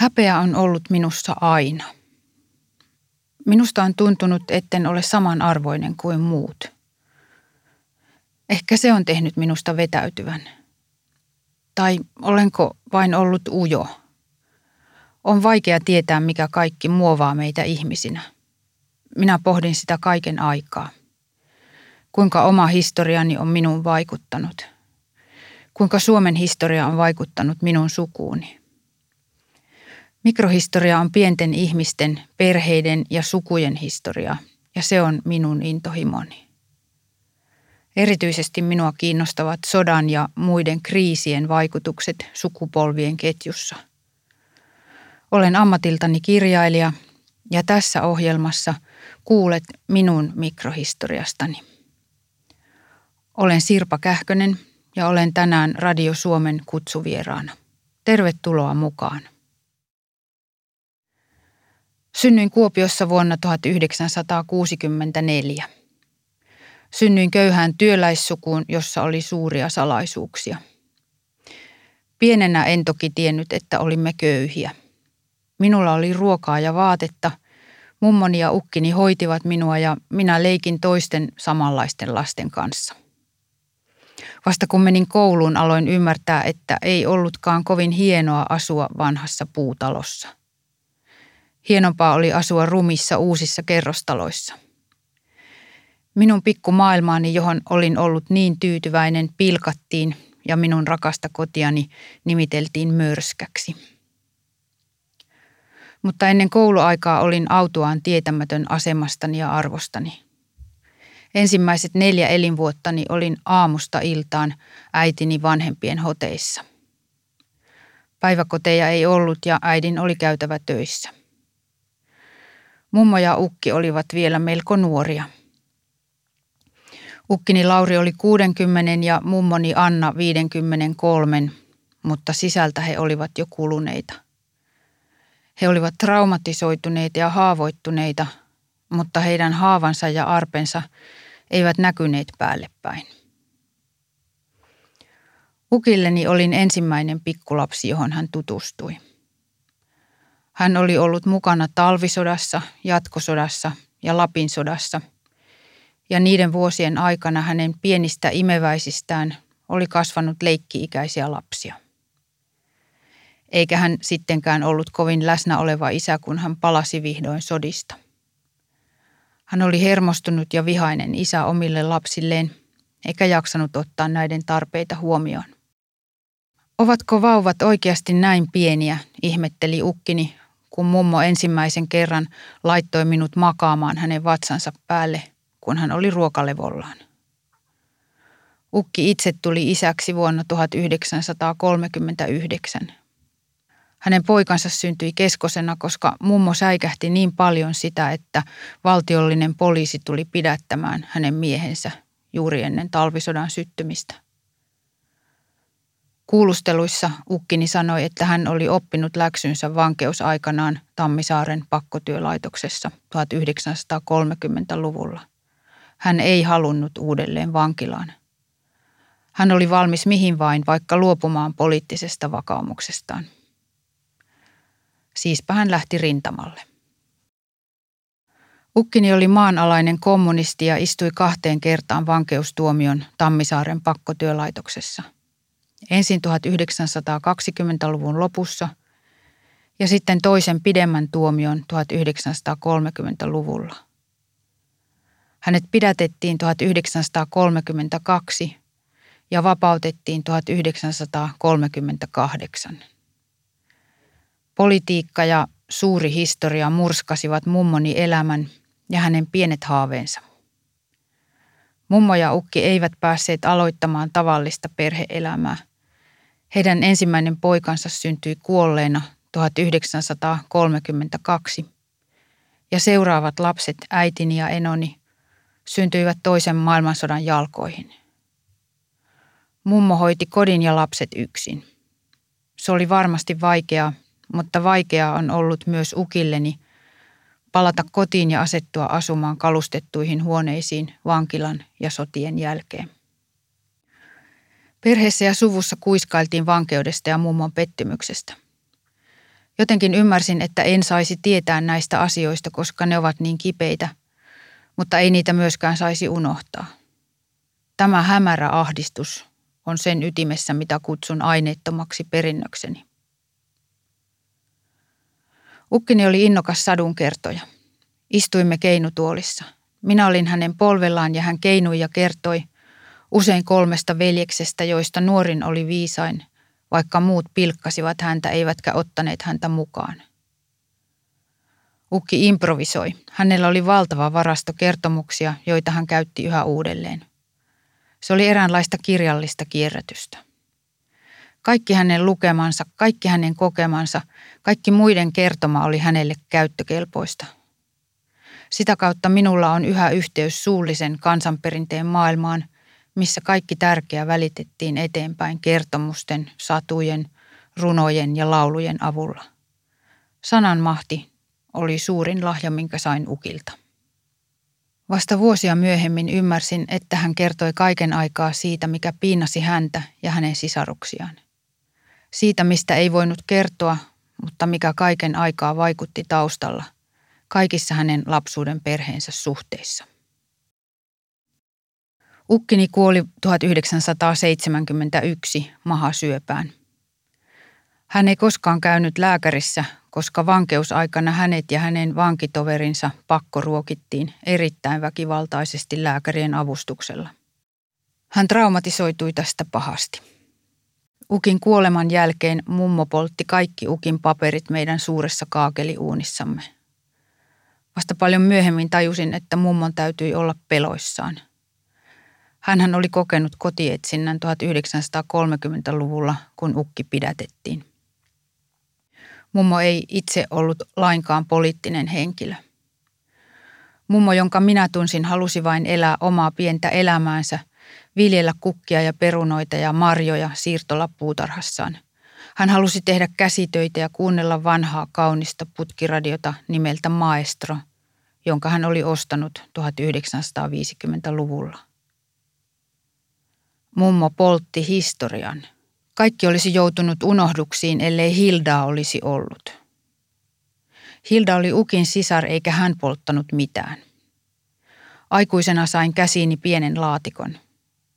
Häpeä on ollut minussa aina. Minusta on tuntunut, etten ole samanarvoinen kuin muut. Ehkä se on tehnyt minusta vetäytyvän. Tai olenko vain ollut ujo? On vaikea tietää, mikä kaikki muovaa meitä ihmisinä. Minä pohdin sitä kaiken aikaa. Kuinka oma historiani on minuun vaikuttanut? Kuinka Suomen historia on vaikuttanut minun sukuuni? Mikrohistoria on pienten ihmisten, perheiden ja sukujen historia, ja se on minun intohimoni. Erityisesti minua kiinnostavat sodan ja muiden kriisien vaikutukset sukupolvien ketjussa. Olen ammatiltani kirjailija, ja tässä ohjelmassa kuulet minun mikrohistoriastani. Olen Sirpa Kähkönen ja olen tänään Radio Suomen kutsuvieraana. Tervetuloa mukaan. Synnyin Kuopiossa vuonna 1964. Synnyin köyhään työläissukuun, jossa oli suuria salaisuuksia. Pienenä en toki tiennyt, että olimme köyhiä. Minulla oli ruokaa ja vaatetta, mummoni ja ukkini hoitivat minua ja minä leikin toisten samanlaisten lasten kanssa. Vasta kun menin kouluun, aloin ymmärtää, että ei ollutkaan kovin hienoa asua vanhassa puutalossa. Hienompaa oli asua rumissa uusissa kerrostaloissa. Minun pikkumaailmaani, johon olin ollut niin tyytyväinen, pilkattiin ja minun rakasta kotiani nimiteltiin mörskäksi. Mutta ennen kouluaikaa olin autuaan tietämätön asemastani ja arvostani. Ensimmäiset 4 elinvuottani olin aamusta iltaan äitini vanhempien hoteissa. Päiväkoteja ei ollut ja äidin oli käytävä töissä. Mummo ja ukki olivat vielä melko nuoria. Ukkini Lauri oli 60 ja mummoni Anna 53, mutta sisältä he olivat jo kuluneita. He olivat traumatisoituneita ja haavoittuneita, mutta heidän haavansa ja arpensa eivät näkyneet päällepäin. Ukilleni olin ensimmäinen pikkulapsi, johon hän tutustui. Hän oli ollut mukana talvisodassa, jatkosodassa ja Lapin sodassa, ja niiden vuosien aikana hänen pienistä imeväisistään oli kasvanut leikki-ikäisiä lapsia. Eikä hän sittenkään ollut kovin läsnä oleva isä, kun hän palasi vihdoin sodista. Hän oli hermostunut ja vihainen isä omille lapsilleen, eikä jaksanut ottaa näiden tarpeita huomioon. Ovatko vauvat oikeasti näin pieniä, ihmetteli ukkini, kun mummo ensimmäisen kerran laittoi minut makaamaan hänen vatsansa päälle, kun hän oli ruokalevollaan. Ukki itse tuli isäksi vuonna 1939. Hänen poikansa syntyi keskosena, koska mummo säikähti niin paljon sitä, että valtiollinen poliisi tuli pidättämään hänen miehensä juuri ennen talvisodan syttymistä. Kuulusteluissa ukkini sanoi, että hän oli oppinut läksynsä vankeusaikanaan Tammisaaren pakkotyölaitoksessa 1930-luvulla. Hän ei halunnut uudelleen vankilaan. Hän oli valmis mihin vain, vaikka luopumaan poliittisesta vakaumuksestaan. Siispä hän lähti rintamalle. Ukkini oli maanalainen kommunisti ja istui 2 kertaan vankeustuomion Tammisaaren pakkotyölaitoksessa. Ensin 1920-luvun lopussa ja sitten toisen pidemmän tuomion 1930-luvulla. Hänet pidätettiin 1932 ja vapautettiin 1938. Politiikka ja suuri historia murskasivat mummoni elämän ja hänen pienet haaveensa. Mummo ja ukki eivät päässeet aloittamaan tavallista perhe-elämää. Heidän ensimmäinen poikansa syntyi kuolleena 1932 ja seuraavat lapset, äitini ja enoni, syntyivät toisen maailmansodan jalkoihin. Mummo hoiti kodin ja lapset yksin. Se oli varmasti vaikeaa, mutta vaikeaa on ollut myös ukilleni palata kotiin ja asettua asumaan kalustettuihin huoneisiin vankilan ja sotien jälkeen. Perheessä ja suvussa kuiskailtiin vankeudesta ja mummon pettymyksestä. Jotenkin ymmärsin, että en saisi tietää näistä asioista, koska ne ovat niin kipeitä, mutta ei niitä myöskään saisi unohtaa. Tämä hämärä ahdistus on sen ytimessä, mitä kutsun aineettomaksi perinnökseni. Ukkini oli innokas sadunkertoja. Istuimme keinutuolissa. Minä olin hänen polvellaan ja hän keinui ja kertoi usein 3 veljeksestä, joista nuorin oli viisain, vaikka muut pilkkasivat häntä eivätkä ottaneet häntä mukaan. Ukki improvisoi. Hänellä oli valtava varasto kertomuksia, joita hän käytti yhä uudelleen. Se oli eräänlaista kirjallista kierrätystä. Kaikki hänen lukemansa, kaikki hänen kokemansa, kaikki muiden kertoma oli hänelle käyttökelpoista. Sitä kautta minulla on yhä yhteys suullisen kansanperinteen maailmaan, missä kaikki tärkeä välitettiin eteenpäin kertomusten, satujen, runojen ja laulujen avulla. Sanan mahti oli suurin lahja, minkä sain ukilta. Vasta vuosia myöhemmin ymmärsin, että hän kertoi kaiken aikaa siitä, mikä piinasi häntä ja hänen sisaruksiaan. Siitä, mistä ei voinut kertoa, mutta mikä kaiken aikaa vaikutti taustalla, kaikissa hänen lapsuuden perheensä suhteissa. Ukkini kuoli 1971 mahasyöpään. Hän ei koskaan käynyt lääkärissä, koska vankeusaikana hänet ja hänen vankitoverinsa pakkoruokittiin erittäin väkivaltaisesti lääkärien avustuksella. Hän traumatisoitui tästä pahasti. Ukin kuoleman jälkeen mummo poltti kaikki Ukin paperit meidän suuressa kaakeliuunissamme. Vasta paljon myöhemmin tajusin, että mummon täytyi olla peloissaan. Hänhän oli kokenut kotietsinnän 1930-luvulla, kun ukki pidätettiin. Mummo ei itse ollut lainkaan poliittinen henkilö. Mummo, jonka minä tunsin, halusi vain elää omaa pientä elämäänsä, viljellä kukkia ja perunoita ja marjoja siirtolapuutarhassaan. Hän halusi tehdä käsitöitä ja kuunnella vanhaa kaunista putkiradiota nimeltä Maestro, jonka hän oli ostanut 1950-luvulla. Mummo poltti historian. Kaikki olisi joutunut unohduksiin, ellei Hildaa olisi ollut. Hilda oli Ukin sisar eikä hän polttanut mitään. Aikuisena sain käsiini pienen laatikon.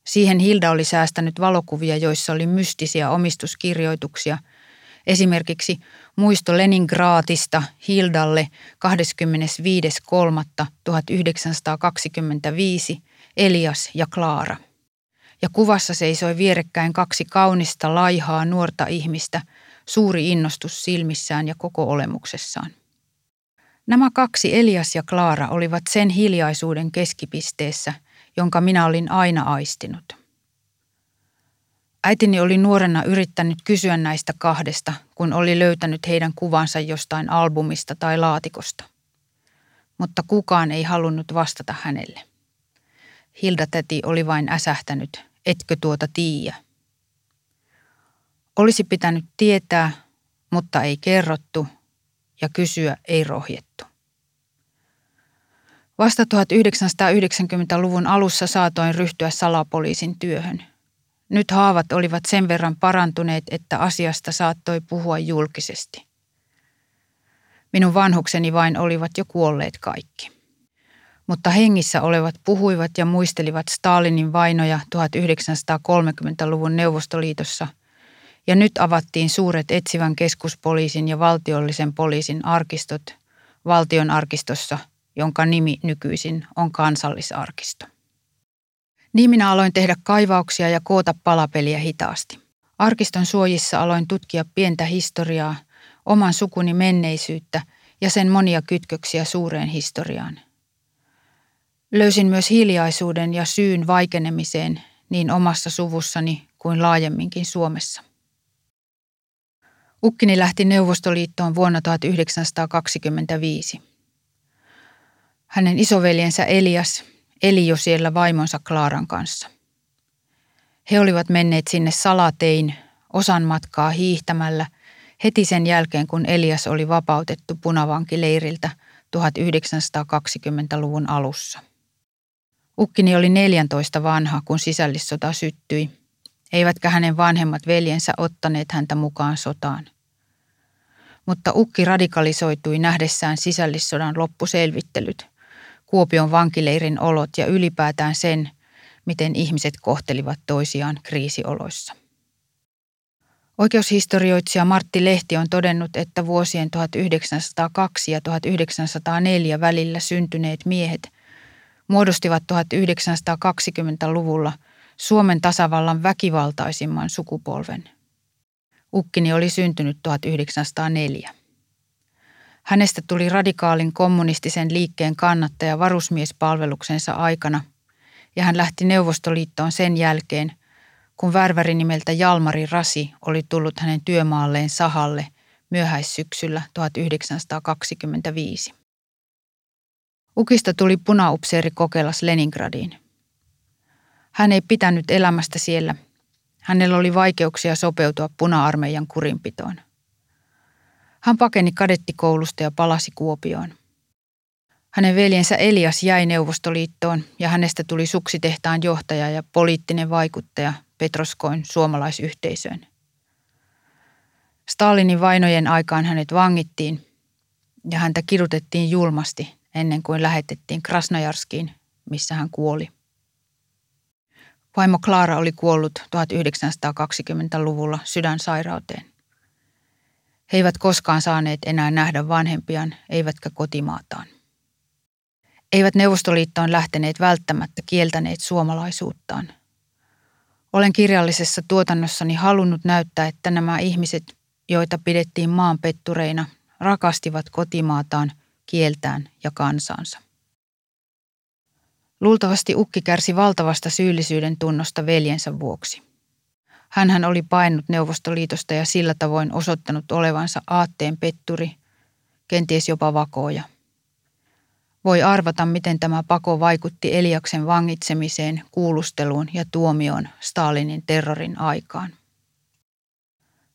Siihen Hilda oli säästänyt valokuvia, joissa oli mystisiä omistuskirjoituksia. Esimerkiksi muisto Leningradista Hildalle 25.3.1925 Elias ja Klaara. Ja kuvassa seisoi vierekkäin 2 kaunista, laihaa, nuorta ihmistä, suuri innostus silmissään ja koko olemuksessaan. Nämä 2, Elias ja Klaara, olivat sen hiljaisuuden keskipisteessä, jonka minä olin aina aistinut. Äitini oli nuorena yrittänyt kysyä näistä 2, kun oli löytänyt heidän kuvansa jostain albumista tai laatikosta. Mutta kukaan ei halunnut vastata hänelle. Hilda-täti oli vain äsähtänyt, etkö tuota tiiä. Olisi pitänyt tietää, mutta ei kerrottu, ja kysyä ei rohjettu. Vasta 1990-luvun alussa saatoin ryhtyä salapoliisin työhön. Nyt haavat olivat sen verran parantuneet, että asiasta saattoi puhua julkisesti. Minun vanhukseni vain olivat jo kuolleet kaikki. Mutta hengissä olevat puhuivat ja muistelivat Stalinin vainoja 1930-luvun Neuvostoliitossa, ja nyt avattiin suuret etsivän keskuspoliisin ja valtiollisen poliisin arkistot valtion arkistossa, jonka nimi nykyisin on Kansallisarkisto. Niin minä aloin tehdä kaivauksia ja koota palapeliä hitaasti. Arkiston suojissa aloin tutkia pientä historiaa, oman sukuni menneisyyttä ja sen monia kytköksiä suureen historiaan. Löysin myös hiljaisuuden ja syyn vaikenemiseen niin omassa suvussani kuin laajemminkin Suomessa. Ukkini lähti Neuvostoliittoon vuonna 1925. Hänen isoveljensä Elias eli jo siellä vaimonsa Klaaran kanssa. He olivat menneet sinne salatein, osan matkaa hiihtämällä, heti sen jälkeen kun Elias oli vapautettu punavankileiriltä 1920-luvun alussa. Ukkini oli 14 vanha, kun sisällissota syttyi, eivätkä hänen vanhemmat veljensä ottaneet häntä mukaan sotaan. mutta ukki radikalisoitui nähdessään sisällissodan loppuselvittelyt, Kuopion vankileirin olot ja ylipäätään sen, miten ihmiset kohtelivat toisiaan kriisioloissa. Oikeushistorioitsija Martti Lehti on todennut, että vuosien 1902 ja 1904 välillä syntyneet miehet muodostivat 1920-luvulla Suomen tasavallan väkivaltaisimman sukupolven. Ukkini oli syntynyt 1904. Hänestä tuli radikaalin kommunistisen liikkeen kannattaja varusmiespalveluksensa aikana, ja hän lähti Neuvostoliittoon sen jälkeen, kun värväri nimeltä Jalmari Rasi oli tullut hänen työmaalleen sahalle myöhäissyksyllä 1925. Ukista tuli punaupseerikokelas Leningradiin. Hän ei pitänyt elämästä siellä. Hänellä oli vaikeuksia sopeutua puna-armeijan kurinpitoon. Hän pakeni kadettikoulusta ja palasi Kuopioon. Hänen veljensä Elias jäi Neuvostoliittoon ja hänestä tuli suksitehtaan johtaja ja poliittinen vaikuttaja Petroskoin suomalaisyhteisöön. Stalinin vainojen aikaan hänet vangittiin ja häntä kidutettiin julmasti ennen kuin lähetettiin Krasnojarskiin, missä hän kuoli. Vaimo Klaara oli kuollut 1920-luvulla sydänsairauteen. He eivät koskaan saaneet enää nähdä vanhempiaan, eivätkä kotimaataan. Eivät Neuvostoliittoon lähteneet välttämättä kieltäneet suomalaisuuttaan. Olen kirjallisessa tuotannossani halunnut näyttää, että nämä ihmiset, joita pidettiin maanpettureina, rakastivat kotimaataan, kieltään ja kansansa. Luultavasti ukki kärsi valtavasta syyllisyyden tunnosta veljensä vuoksi. Hänhän oli paennut Neuvostoliitosta ja sillä tavoin osoittanut olevansa aatteen petturi, kenties jopa vakooja. Voi arvata, miten tämä pako vaikutti Eliaksen vangitsemiseen, kuulusteluun ja tuomioon Stalinin terrorin aikaan.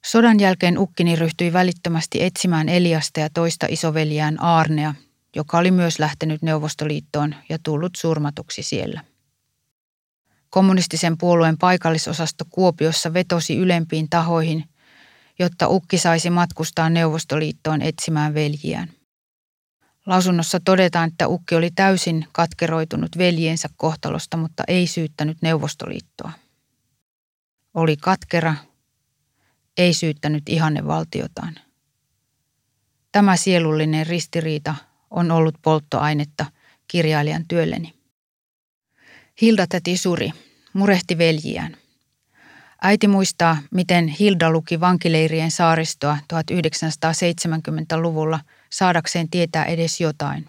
Sodan jälkeen ukkini ryhtyi välittömästi etsimään Eliasta ja toista isoveljään Aarnea, joka oli myös lähtenyt Neuvostoliittoon ja tullut surmatuksi siellä. Kommunistisen puolueen paikallisosasto Kuopiossa vetosi ylempiin tahoihin, jotta ukki saisi matkustaa Neuvostoliittoon etsimään veljiään. Lausunnossa todetaan, että ukki oli täysin katkeroitunut veljiensä kohtalosta, mutta ei syyttänyt Neuvostoliittoa. Oli katkera, ei syyttänyt ihannevaltiotaan. Tämä sielullinen ristiriita on ollut polttoainetta kirjailijan työlleni. Hilda täti suri, murehti veljiään. Äiti muistaa, miten Hilda luki vankileirien saaristoa 1970-luvulla saadakseen tietää edes jotain.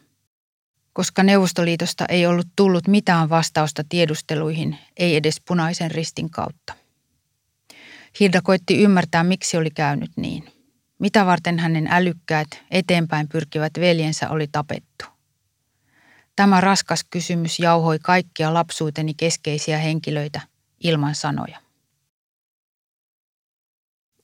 Koska Neuvostoliitosta ei ollut tullut mitään vastausta tiedusteluihin, ei edes Punaisen ristin kautta. Hilda koitti ymmärtää, miksi oli käynyt niin. Mitä varten hänen älykkäät, eteenpäin pyrkivät veljensä oli tapettu? Tämä raskas kysymys jauhoi kaikkia lapsuuteni keskeisiä henkilöitä ilman sanoja.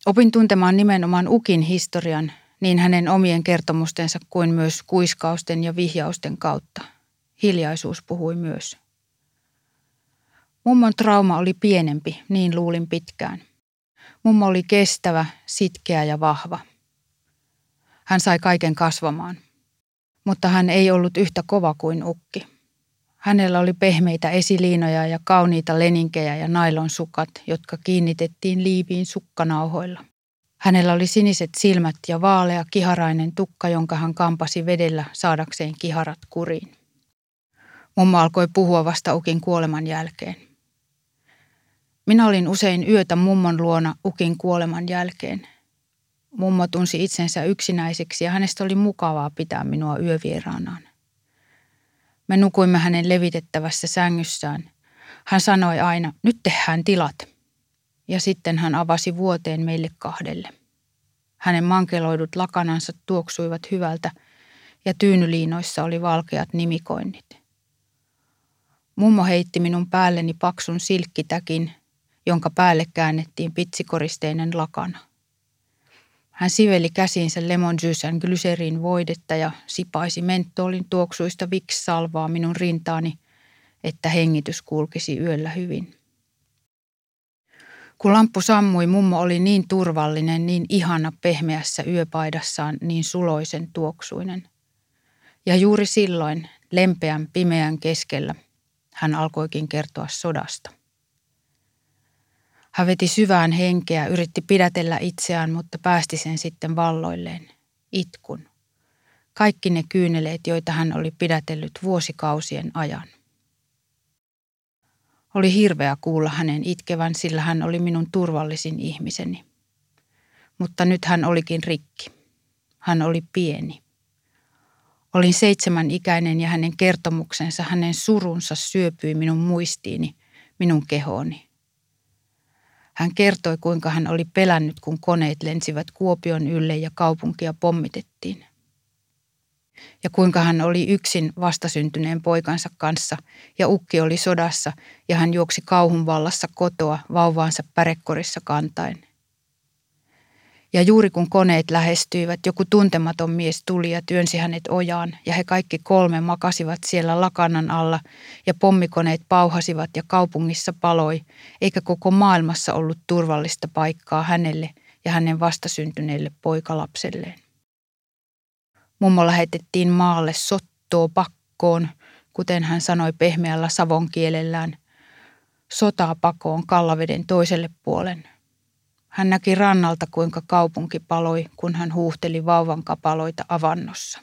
Opin tuntemaan nimenomaan ukin historian, niin hänen omien kertomustensa kuin myös kuiskausten ja vihjausten kautta. Hiljaisuus puhui myös. Mummon trauma oli pienempi, niin luulin pitkään. Mummo oli kestävä, sitkeä ja vahva. Hän sai kaiken kasvamaan, mutta hän ei ollut yhtä kova kuin ukki. Hänellä oli pehmeitä esiliinoja ja kauniita leninkejä ja nailonsukat, jotka kiinnitettiin liiviin sukkanauhoilla. Hänellä oli siniset silmät ja vaalea kiharainen tukka, jonka hän kampasi vedellä saadakseen kiharat kuriin. Mummo alkoi puhua vasta ukin kuoleman jälkeen. Minä olin usein yötä mummon luona ukin kuoleman jälkeen. Mummo tunsi itsensä yksinäiseksi ja hänestä oli mukavaa pitää minua yövieraanaan. Me nukuimme hänen levitettävässä sängyssään. Hän sanoi aina, nyt tehdään tilat. Ja sitten hän avasi vuoteen meille kahdelle. Hänen mankeloidut lakanansa tuoksuivat hyvältä ja tyynyliinoissa oli valkeat nimikoinnit. Mummo heitti minun päälleni paksun silkkitäkin, jonka päälle käännettiin pitsikoristeinen lakana. Hän siveli käsiinsä lemon juicen glyseriin voidetta ja sipaisi mentolin tuoksuista viksalvaa minun rintaani, että hengitys kulkisi yöllä hyvin. Kun lamppu sammui, mummo oli niin turvallinen, niin ihana pehmeässä yöpaidassaan, niin suloisen tuoksuinen. Ja juuri silloin, lempeän pimeän keskellä, hän alkoikin kertoa sodasta. Hän veti syvään henkeä, yritti pidätellä itseään, mutta päästi sen sitten valloilleen, itkun. Kaikki ne kyyneleet, joita hän oli pidätellyt vuosikausien ajan. Oli hirveä kuulla hänen itkevän, sillä hän oli minun turvallisin ihmiseni. Mutta nyt hän olikin rikki. Hän oli pieni. Olin 7-ikäinen ja hänen kertomuksensa, hänen surunsa syöpyi minun muistiini, minun kehooni. Hän kertoi, kuinka hän oli pelännyt, kun koneet lensivät Kuopion ylle ja kaupunkia pommitettiin. Ja kuinka hän oli yksin vastasyntyneen poikansa kanssa ja ukki oli sodassa ja hän juoksi kauhun vallassa kotoa vauvaansa pärekkorissa kantain. Ja juuri kun koneet lähestyivät, joku tuntematon mies tuli ja työnsi hänet ojaan ja he kaikki kolme makasivat siellä lakanan alla ja pommikoneet pauhasivat ja kaupungissa paloi, eikä koko maailmassa ollut turvallista paikkaa hänelle ja hänen vastasyntyneelle poikalapselleen. Mummo lähetettiin maalle sottoo pakkoon, kuten hän sanoi pehmeällä savon kielellään, sotaa pakoon Kallaveden toiselle puolen. Hän näki rannalta, kuinka kaupunki paloi, kun hän huuhteli vauvan kapaloita avannossa.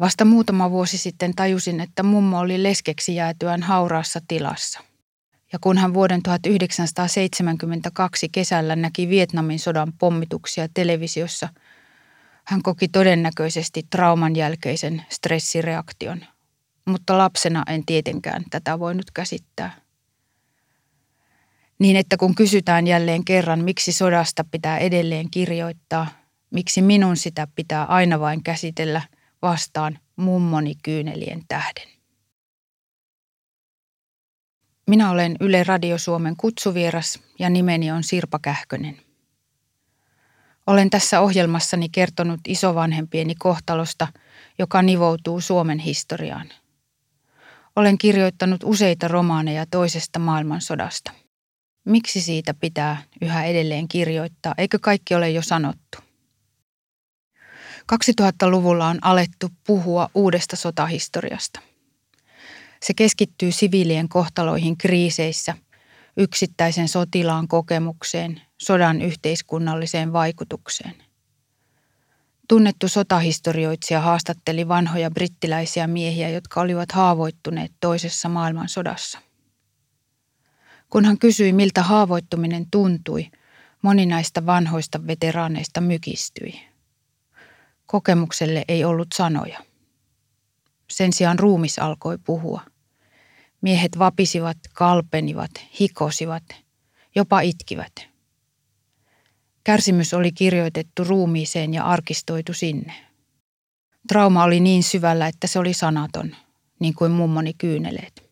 Vasta muutama vuosi sitten tajusin, että mummo oli leskeksi jäätyään hauraassa tilassa. Ja kun hän vuoden 1972 kesällä näki Vietnamin sodan pommituksia televisiossa, hän koki todennäköisesti trauman jälkeisen stressireaktion, mutta lapsena en tietenkään tätä voinut käsittää. Niin että kun kysytään jälleen kerran, miksi sodasta pitää edelleen kirjoittaa, miksi minun sitä pitää aina vain käsitellä, vastaan mummoni kyynelien tähden. Minä olen Yle Radio Suomen kutsuvieras ja nimeni on Sirpa Kähkönen. Olen tässä ohjelmassani kertonut isovanhempieni kohtalosta, joka nivoutuu Suomen historiaan. Olen kirjoittanut useita romaaneja toisesta maailmansodasta. Miksi siitä pitää yhä edelleen kirjoittaa, eikö kaikki ole jo sanottu? 2000-luvulla on alettu puhua uudesta sotahistoriasta. Se keskittyy siviilien kohtaloihin kriiseissä, yksittäisen sotilaan kokemukseen, sodan yhteiskunnalliseen vaikutukseen. Tunnettu sotahistorioitsija haastatteli vanhoja brittiläisiä miehiä, jotka olivat haavoittuneet toisessa maailmansodassa. Kun hän kysyi, miltä haavoittuminen tuntui, moni näistä vanhoista veteraaneista mykistyi. Kokemukselle ei ollut sanoja. Sen sijaan ruumis alkoi puhua. Miehet vapisivat, kalpenivat, hikosivat, jopa itkivät. Kärsimys oli kirjoitettu ruumiiseen ja arkistoitu sinne. Trauma oli niin syvällä, että se oli sanaton, niin kuin mummoni kyyneleet.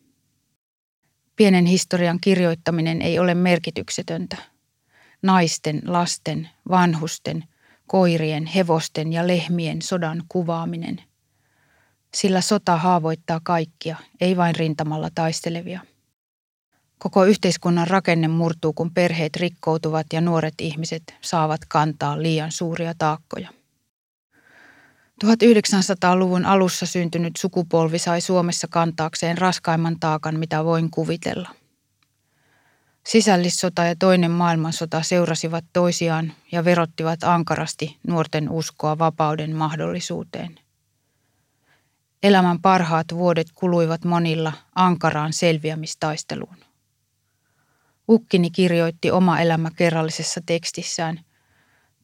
Pienen historian kirjoittaminen ei ole merkityksetöntä. Naisten, lasten, vanhusten, koirien, hevosten ja lehmien sodan kuvaaminen. Sillä sota haavoittaa kaikkia, ei vain rintamalla taistelevia. Koko yhteiskunnan rakenne murtuu, kun perheet rikkoutuvat ja nuoret ihmiset saavat kantaa liian suuria taakkoja. 1900-luvun alussa syntynyt sukupolvi sai Suomessa kantaakseen raskaimman taakan, mitä voin kuvitella. Sisällissota ja toinen maailmansota seurasivat toisiaan ja verottivat ankarasti nuorten uskoa vapauden mahdollisuuteen. Elämän parhaat vuodet kuluivat monilla ankaraan selviämistaisteluun. Ukkini kirjoitti oma elämä kerrallisessa tekstissään.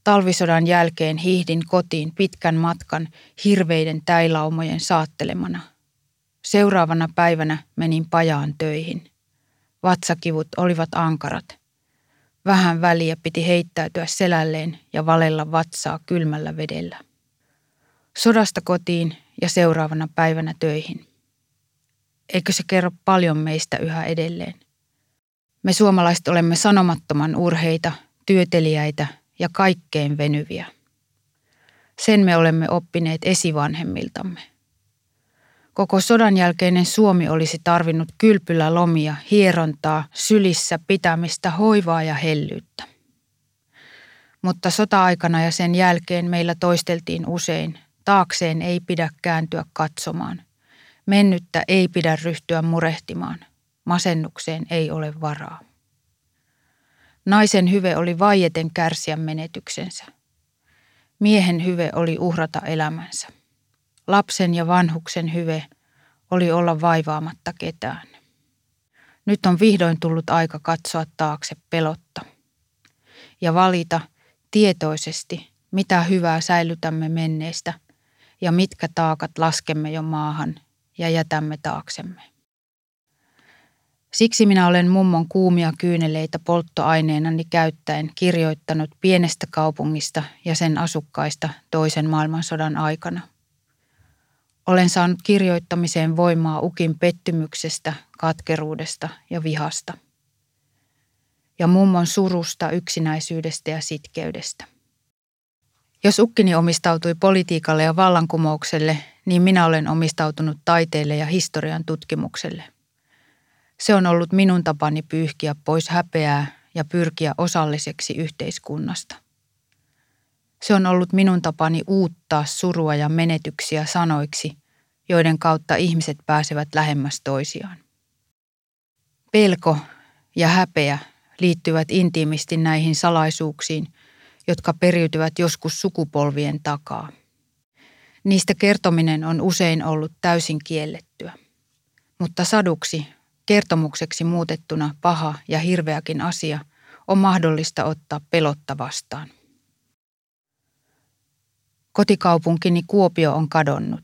Talvisodan jälkeen hiihdin kotiin pitkän matkan hirveiden täilaumojen saattelemana. Seuraavana päivänä menin pajaan töihin. Vatsakivut olivat ankarat. Vähän väliä piti heittäytyä selälleen ja valella vatsaa kylmällä vedellä. Sodasta kotiin ja seuraavana päivänä töihin. Eikö se kerro paljon meistä yhä edelleen? Me suomalaiset olemme sanomattoman urheita, työteliäitä ja kaikkein venyviä. Sen me olemme oppineet esivanhemmiltamme. Koko sodan jälkeinen Suomi olisi tarvinnut kylpylälomia, hierontaa, sylissä pitämistä, hoivaa ja hellyyttä. Mutta sota-aikana ja sen jälkeen meillä toisteltiin usein, taakseen ei pidä kääntyä katsomaan. Mennyttä ei pidä ryhtyä murehtimaan. Masennukseen ei ole varaa. Naisen hyve oli vaieten kärsiä menetyksensä. Miehen hyve oli uhrata elämänsä. Lapsen ja vanhuksen hyve oli olla vaivaamatta ketään. Nyt on vihdoin tullut aika katsoa taakse pelotta ja valita tietoisesti, mitä hyvää säilytämme menneestä ja mitkä taakat laskemme jo maahan ja jätämme taaksemme. Siksi minä olen mummon kuumia kyyneleitä polttoaineenani käyttäen kirjoittanut pienestä kaupungista ja sen asukkaista toisen maailmansodan aikana. Olen saanut kirjoittamiseen voimaa ukin pettymyksestä, katkeruudesta ja vihasta. Ja mummon surusta, yksinäisyydestä ja sitkeydestä. Jos ukkini omistautui politiikalle ja vallankumoukselle, niin minä olen omistautunut taiteelle ja historian tutkimukselle. Se on ollut minun tapani pyyhkiä pois häpeää ja pyrkiä osalliseksi yhteiskunnasta. Se on ollut minun tapani uuttaa surua ja menetyksiä sanoiksi, joiden kautta ihmiset pääsevät lähemmäs toisiaan. Pelko ja häpeä liittyvät intiimisti näihin salaisuuksiin, jotka periytyvät joskus sukupolvien takaa. Niistä kertominen on usein ollut täysin kiellettyä, mutta saduksi, kertomukseksi muutettuna paha ja hirveäkin asia on mahdollista ottaa pelotta vastaan. Kotikaupunkini Kuopio on kadonnut.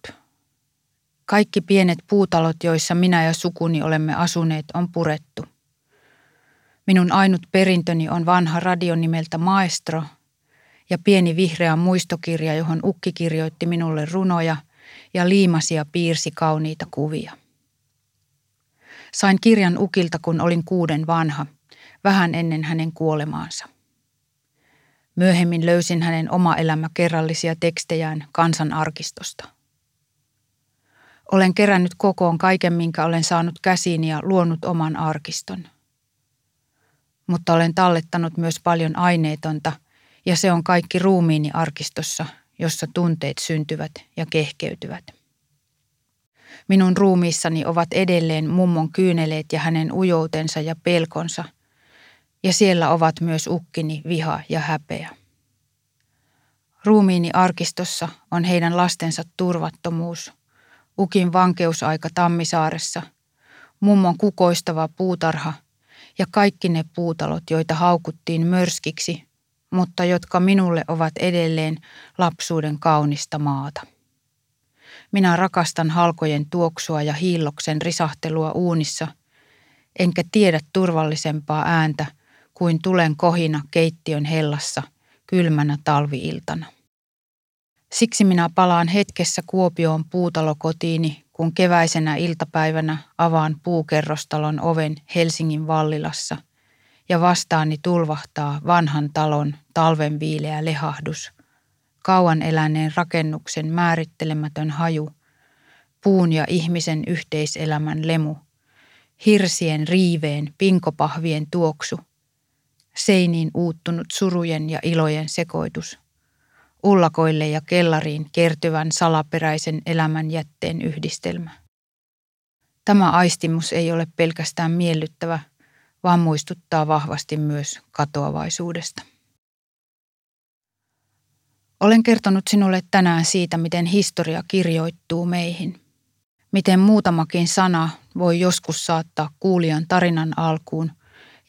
Kaikki pienet puutalot, joissa minä ja sukuni olemme asuneet, on purettu. Minun ainut perintöni on vanha radio nimeltä Maestro ja pieni vihreä muistokirja, johon ukki kirjoitti minulle runoja ja liimasi ja piirsi kauniita kuvia. Sain kirjan ukilta, kun olin 6 vanha, vähän ennen hänen kuolemaansa. Myöhemmin löysin hänen oma-elämäkerrallisia tekstejään kansanarkistosta. Olen kerännyt kokoon kaiken, minkä olen saanut käsiin ja luonut oman arkiston. Mutta olen tallettanut myös paljon aineetonta, ja se on kaikki ruumiini arkistossa, jossa tunteet syntyvät ja kehkeytyvät. Minun ruumiissani ovat edelleen mummon kyyneleet ja hänen ujoutensa ja pelkonsa, ja siellä ovat myös ukkini viha ja häpeä. Ruumiini arkistossa on heidän lastensa turvattomuus, ukin vankeusaika Tammisaaressa, mummon kukoistava puutarha ja kaikki ne puutalot, joita haukuttiin mörskiksi, mutta jotka minulle ovat edelleen lapsuuden kaunista maata. Minä rakastan halkojen tuoksua ja hiilloksen risahtelua uunissa, enkä tiedä turvallisempaa ääntä kuin tulen kohina keittiön hellassa kylmänä talviiltana. Siksi minä palaan hetkessä Kuopioon puutalokotiini, kun keväisenä iltapäivänä avaan puukerrostalon oven Helsingin Vallilassa ja vastaani tulvahtaa vanhan talon talven viileä lehahdus, kauan eläneen rakennuksen määrittelemätön haju, puun ja ihmisen yhteiselämän lemu, hirsien riiveen pinkopahvien tuoksu, seiniin uuttunut surujen ja ilojen sekoitus, ullakoille ja kellariin kertyvän salaperäisen elämän jätteen yhdistelmä. Tämä aistimus ei ole pelkästään miellyttävä, vaan muistuttaa vahvasti myös katoavaisuudesta. Olen kertonut sinulle tänään siitä, miten historia kirjoittuu meihin. Miten muutamakin sana voi joskus saattaa kuulijan tarinan alkuun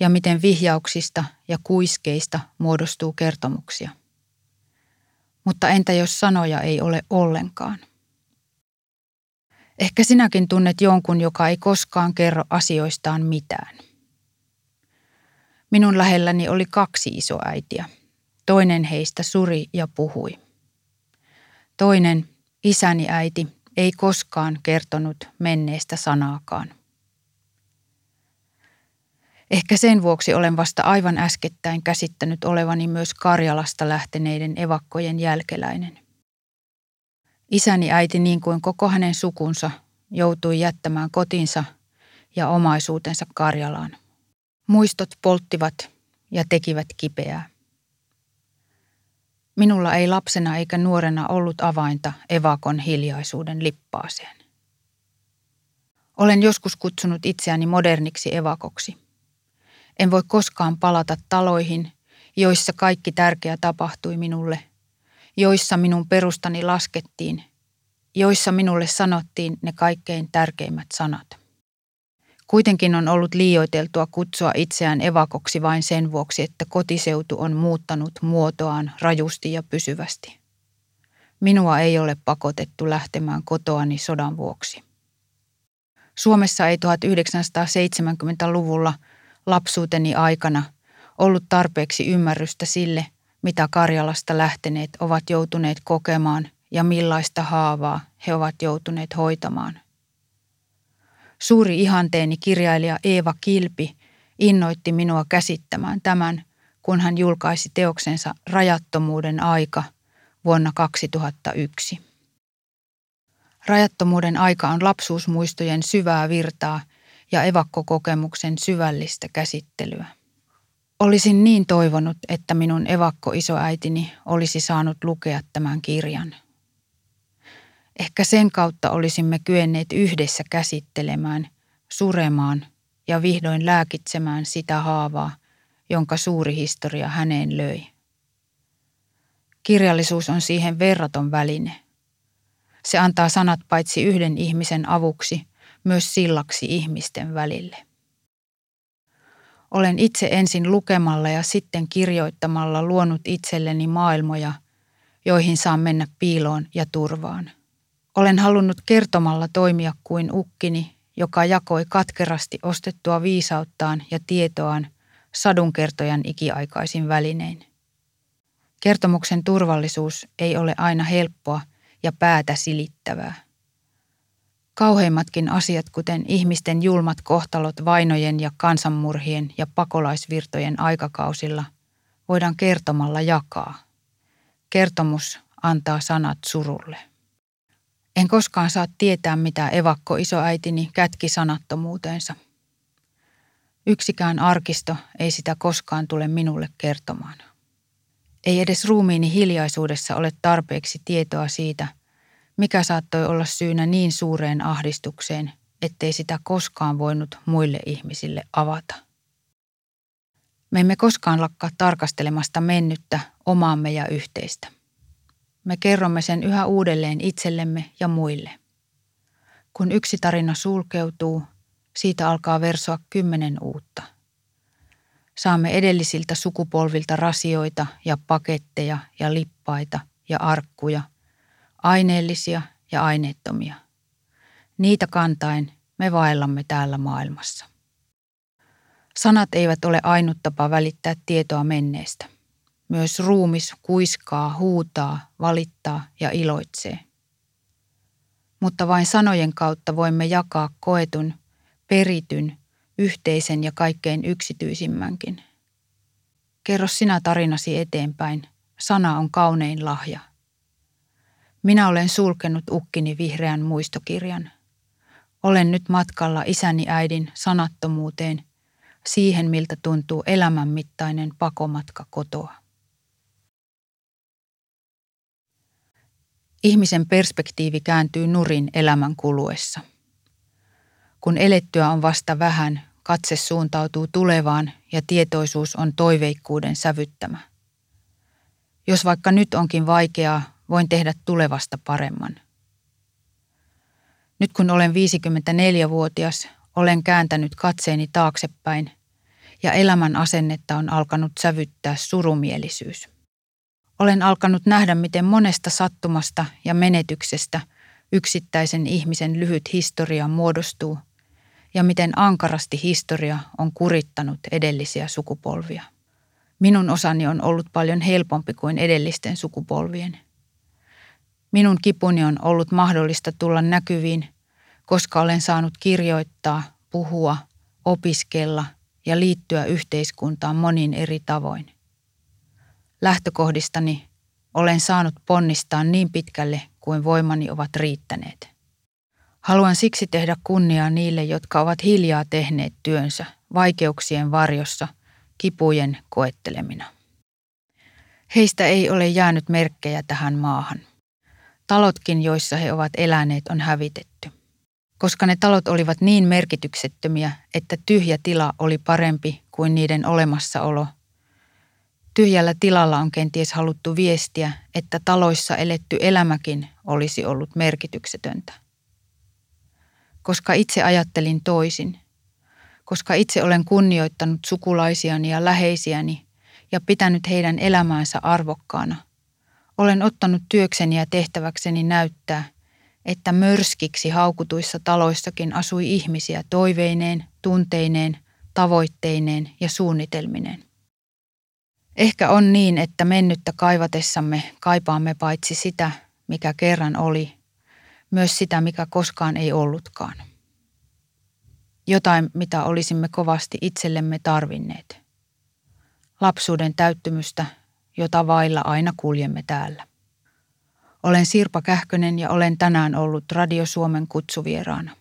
ja miten vihjauksista ja kuiskeista muodostuu kertomuksia. Mutta entä jos sanoja ei ole ollenkaan? Ehkä sinäkin tunnet jonkun, joka ei koskaan kerro asioistaan mitään. Minun lähelläni oli 2 isoäitiä. Toinen heistä suri ja puhui. Toinen, isäni äiti, ei koskaan kertonut menneestä sanaakaan. Ehkä sen vuoksi olen vasta aivan äskettäin käsittänyt olevani myös Karjalasta lähteneiden evakkojen jälkeläinen. Isäni äiti, niin kuin koko hänen sukunsa, joutui jättämään kotinsa ja omaisuutensa Karjalaan. Muistot polttivat ja tekivät kipeää. Minulla ei lapsena eikä nuorena ollut avainta evakon hiljaisuuden lippaaseen. Olen joskus kutsunut itseäni moderniksi evakoksi. En voi koskaan palata taloihin, joissa kaikki tärkeä tapahtui minulle, joissa minun perustani laskettiin, joissa minulle sanottiin ne kaikkein tärkeimmät sanat. Kuitenkin on ollut liioiteltua kutsua itseään evakoksi vain sen vuoksi, että kotiseutu on muuttanut muotoaan rajusti ja pysyvästi. Minua ei ole pakotettu lähtemään kotoani sodan vuoksi. Suomessa ei 1970-luvulla lapsuuteni aikana ollut tarpeeksi ymmärrystä sille, mitä Karjalasta lähteneet ovat joutuneet kokemaan ja millaista haavaa he ovat joutuneet hoitamaan. Suuri ihanteeni kirjailija Eeva Kilpi innoitti minua käsittämään tämän, kun hän julkaisi teoksensa Rajattomuuden aika vuonna 2001. Rajattomuuden aika on lapsuusmuistojen syvää virtaa ja evakkokokemuksen syvällistä käsittelyä. Olisin niin toivonut, että minun evakkoisoäitini olisi saanut lukea tämän kirjan. Ehkä sen kautta olisimme kyenneet yhdessä käsittelemään, suremaan ja vihdoin lääkitsemään sitä haavaa, jonka suuri historia häneen löi. Kirjallisuus on siihen verraton väline. Se antaa sanat paitsi yhden ihmisen avuksi, myös sillaksi ihmisten välille. Olen itse ensin lukemalla ja sitten kirjoittamalla luonut itselleni maailmoja, joihin saan mennä piiloon ja turvaan. Olen halunnut kertomalla toimia kuin ukkini, joka jakoi katkerasti ostettua viisauttaan ja tietoaan sadunkertojan ikiaikaisin välinein. Kertomuksen turvallisuus ei ole aina helppoa ja päätä silittävää. Kauheimmatkin asiat, kuten ihmisten julmat kohtalot vainojen ja kansanmurhien ja pakolaisvirtojen aikakausilla, voidaan kertomalla jakaa. Kertomus antaa sanat surulle. En koskaan saa tietää, mitä evakkoisoäitini kätki sanattomuuteensa. Yksikään arkisto ei sitä koskaan tule minulle kertomaan. Ei edes ruumiini hiljaisuudessa ole tarpeeksi tietoa siitä, mikä saattoi olla syynä niin suureen ahdistukseen, ettei sitä koskaan voinut muille ihmisille avata. Me emme koskaan lakkaa tarkastelemasta mennyttä, omaamme ja yhteistä. Me kerromme sen yhä uudelleen itsellemme ja muille. Kun yksi tarina sulkeutuu, siitä alkaa versoa 10 uutta. Saamme edellisiltä sukupolvilta rasioita ja paketteja ja lippaita ja arkkuja, aineellisia ja aineettomia. Niitä kantaen me vaellamme täällä maailmassa. Sanat eivät ole ainut tapa välittää tietoa menneestä. Myös ruumis kuiskaa, huutaa, valittaa ja iloitsee. Mutta vain sanojen kautta voimme jakaa koetun, perityn, yhteisen ja kaikkein yksityisimmänkin. Kerro sinä tarinasi eteenpäin. Sana on kaunein lahja. Minä olen sulkenut ukkini vihreän muistokirjan. Olen nyt matkalla isäni äidin sanattomuuteen, siihen miltä tuntuu elämänmittainen pakomatka kotoa. Ihmisen perspektiivi kääntyy nurin elämän kuluessa. Kun elettyä on vasta vähän, katse suuntautuu tulevaan ja tietoisuus on toiveikkuuden sävyttämä. Jos vaikka nyt onkin vaikeaa, voin tehdä tulevasta paremman. Nyt kun olen 54-vuotias, olen kääntänyt katseeni taaksepäin ja elämän asennetta on alkanut sävyttää surumielisyys. Olen alkanut nähdä, miten monesta sattumasta ja menetyksestä yksittäisen ihmisen lyhyt historia muodostuu ja miten ankarasti historia on kurittanut edellisiä sukupolvia. Minun osani on ollut paljon helpompi kuin edellisten sukupolvien. Minun kipuni on ollut mahdollista tulla näkyviin, koska olen saanut kirjoittaa, puhua, opiskella ja liittyä yhteiskuntaan monin eri tavoin. Lähtökohdistani olen saanut ponnistaa niin pitkälle kuin voimani ovat riittäneet. Haluan siksi tehdä kunniaa niille, jotka ovat hiljaa tehneet työnsä, vaikeuksien varjossa, kipujen koettelemina. Heistä ei ole jäänyt merkkejä tähän maahan. Talotkin, joissa he ovat eläneet, on hävitetty. Koska ne talot olivat niin merkityksettömiä, että tyhjä tila oli parempi kuin niiden olemassaolo. Tyhjällä tilalla on kenties haluttu viestiä, että taloissa eletty elämäkin olisi ollut merkityksetöntä. Koska itse ajattelin toisin, koska itse olen kunnioittanut sukulaisiani ja läheisiäni ja pitänyt heidän elämäänsä arvokkaana, olen ottanut työkseni ja tehtäväkseni näyttää, että mörskiksi haukutuissa taloissakin asui ihmisiä toiveineen, tunteineen, tavoitteineen ja suunnitelmineen. Ehkä on niin, että mennyttä kaivatessamme kaipaamme paitsi sitä, mikä kerran oli, myös sitä, mikä koskaan ei ollutkaan. Jotain, mitä olisimme kovasti itsellemme tarvinneet. Lapsuuden täyttymystä, jota vailla aina kuljemme täällä. Olen Sirpa Kähkönen ja olen tänään ollut Radio Suomen kutsuvieraana.